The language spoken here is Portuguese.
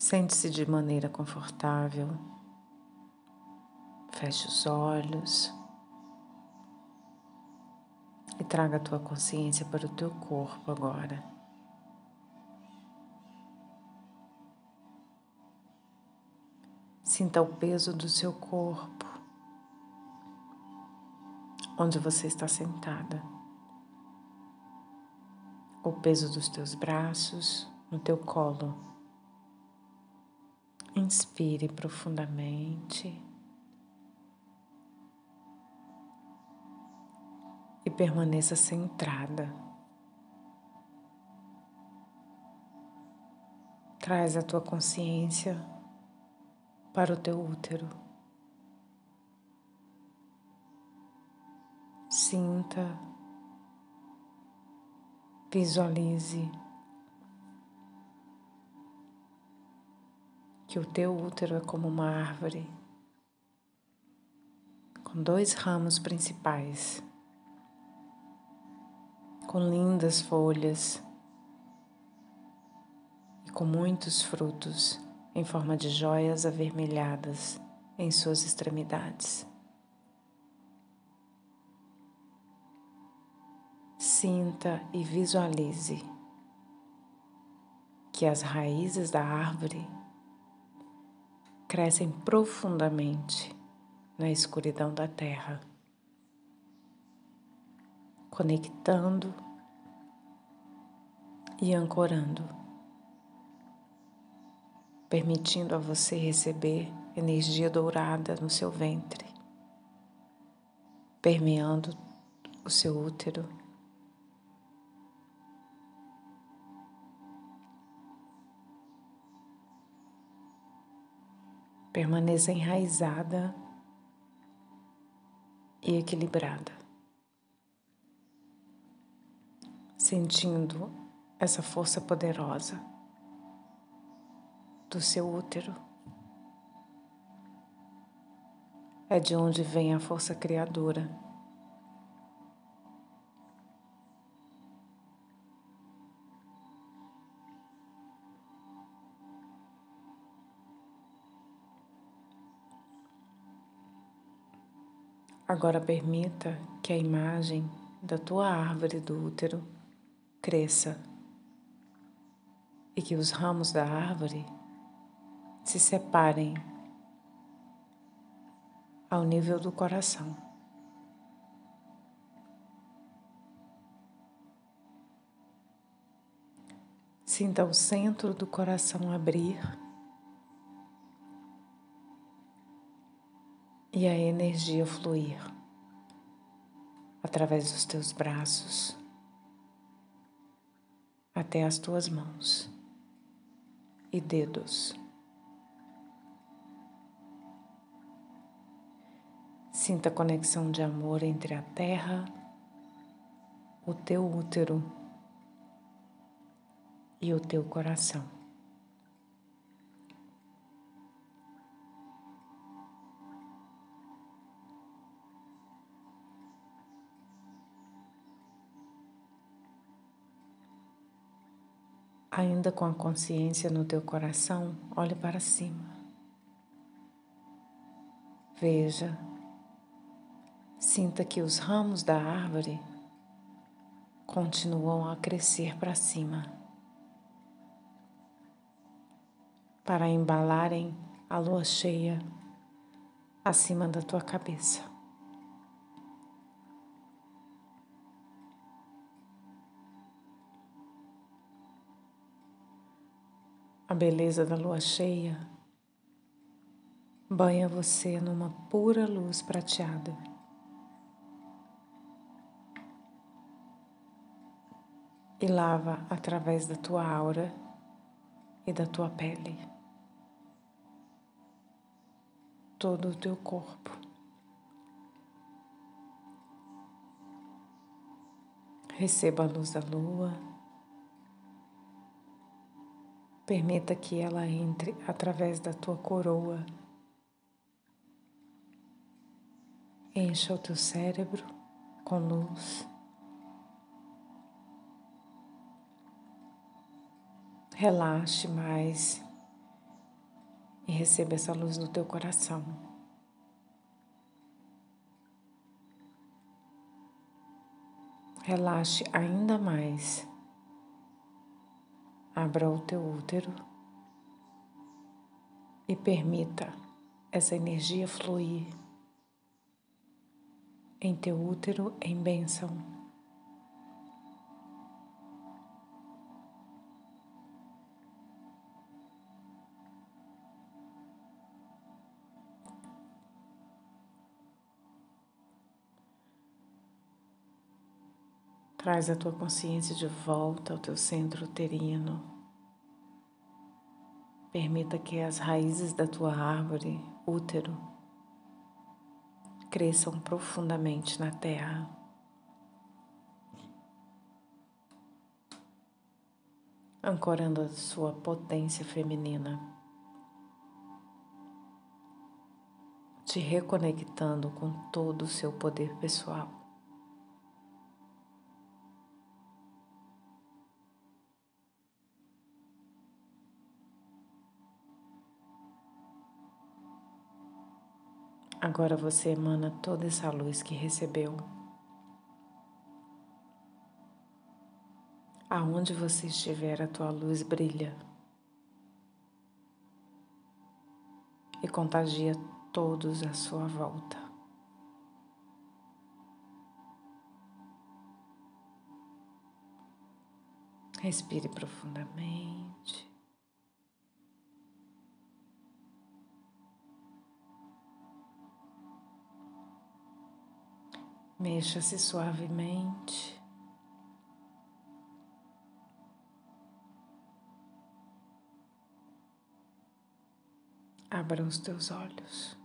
Sente-se de maneira confortável, feche os olhos e traga a tua consciência para o teu corpo agora. Sinta o peso do seu corpo, onde você está sentada, o peso dos teus braços no teu colo. Inspire profundamente e permaneça centrada. Traz a tua consciência para o teu útero. Sinta, visualize que o teu útero é como uma árvore, com 2 ramos principais, com lindas folhas e com muitos frutos em forma de joias avermelhadas em suas extremidades. Sinta e visualize que as raízes da árvore crescem profundamente na escuridão da terra, conectando e ancorando, permitindo a você receber energia dourada no seu ventre, permeando o seu útero. Permaneça enraizada e equilibrada, sentindo essa força poderosa do seu útero. É de onde vem a força criadora. Agora permita que a imagem da tua árvore do útero cresça e que os ramos da árvore se separem ao nível do coração. Sinta o centro do coração abrir e a energia fluir através dos teus braços até as tuas mãos e dedos. Sinta a conexão de amor entre a terra, o teu útero e o teu coração. Ainda com a consciência no teu coração, olhe para cima. Veja, sinta que os ramos da árvore continuam a crescer para cima, para embalarem a lua cheia acima da tua cabeça. A beleza da lua cheia banha você numa pura luz prateada. E lava através da tua aura e da tua pele, todo o teu corpo. Receba a luz da lua. Permita que ela entre através da tua coroa, encha o teu cérebro com luz, relaxe mais e receba essa luz no teu coração. Relaxe ainda mais. Abra o teu útero e permita essa energia fluir em teu útero em bênção. Traz a tua consciência de volta ao teu centro uterino. Permita que as raízes da tua árvore, útero, cresçam profundamente na terra. Ancorando a sua potência feminina. Te reconectando com todo o seu poder pessoal. Agora você emana toda essa luz que recebeu. Aonde você estiver, a tua luz brilha. E contagia todos à sua volta. Respire profundamente. Mexa-se suavemente. Abra os teus olhos.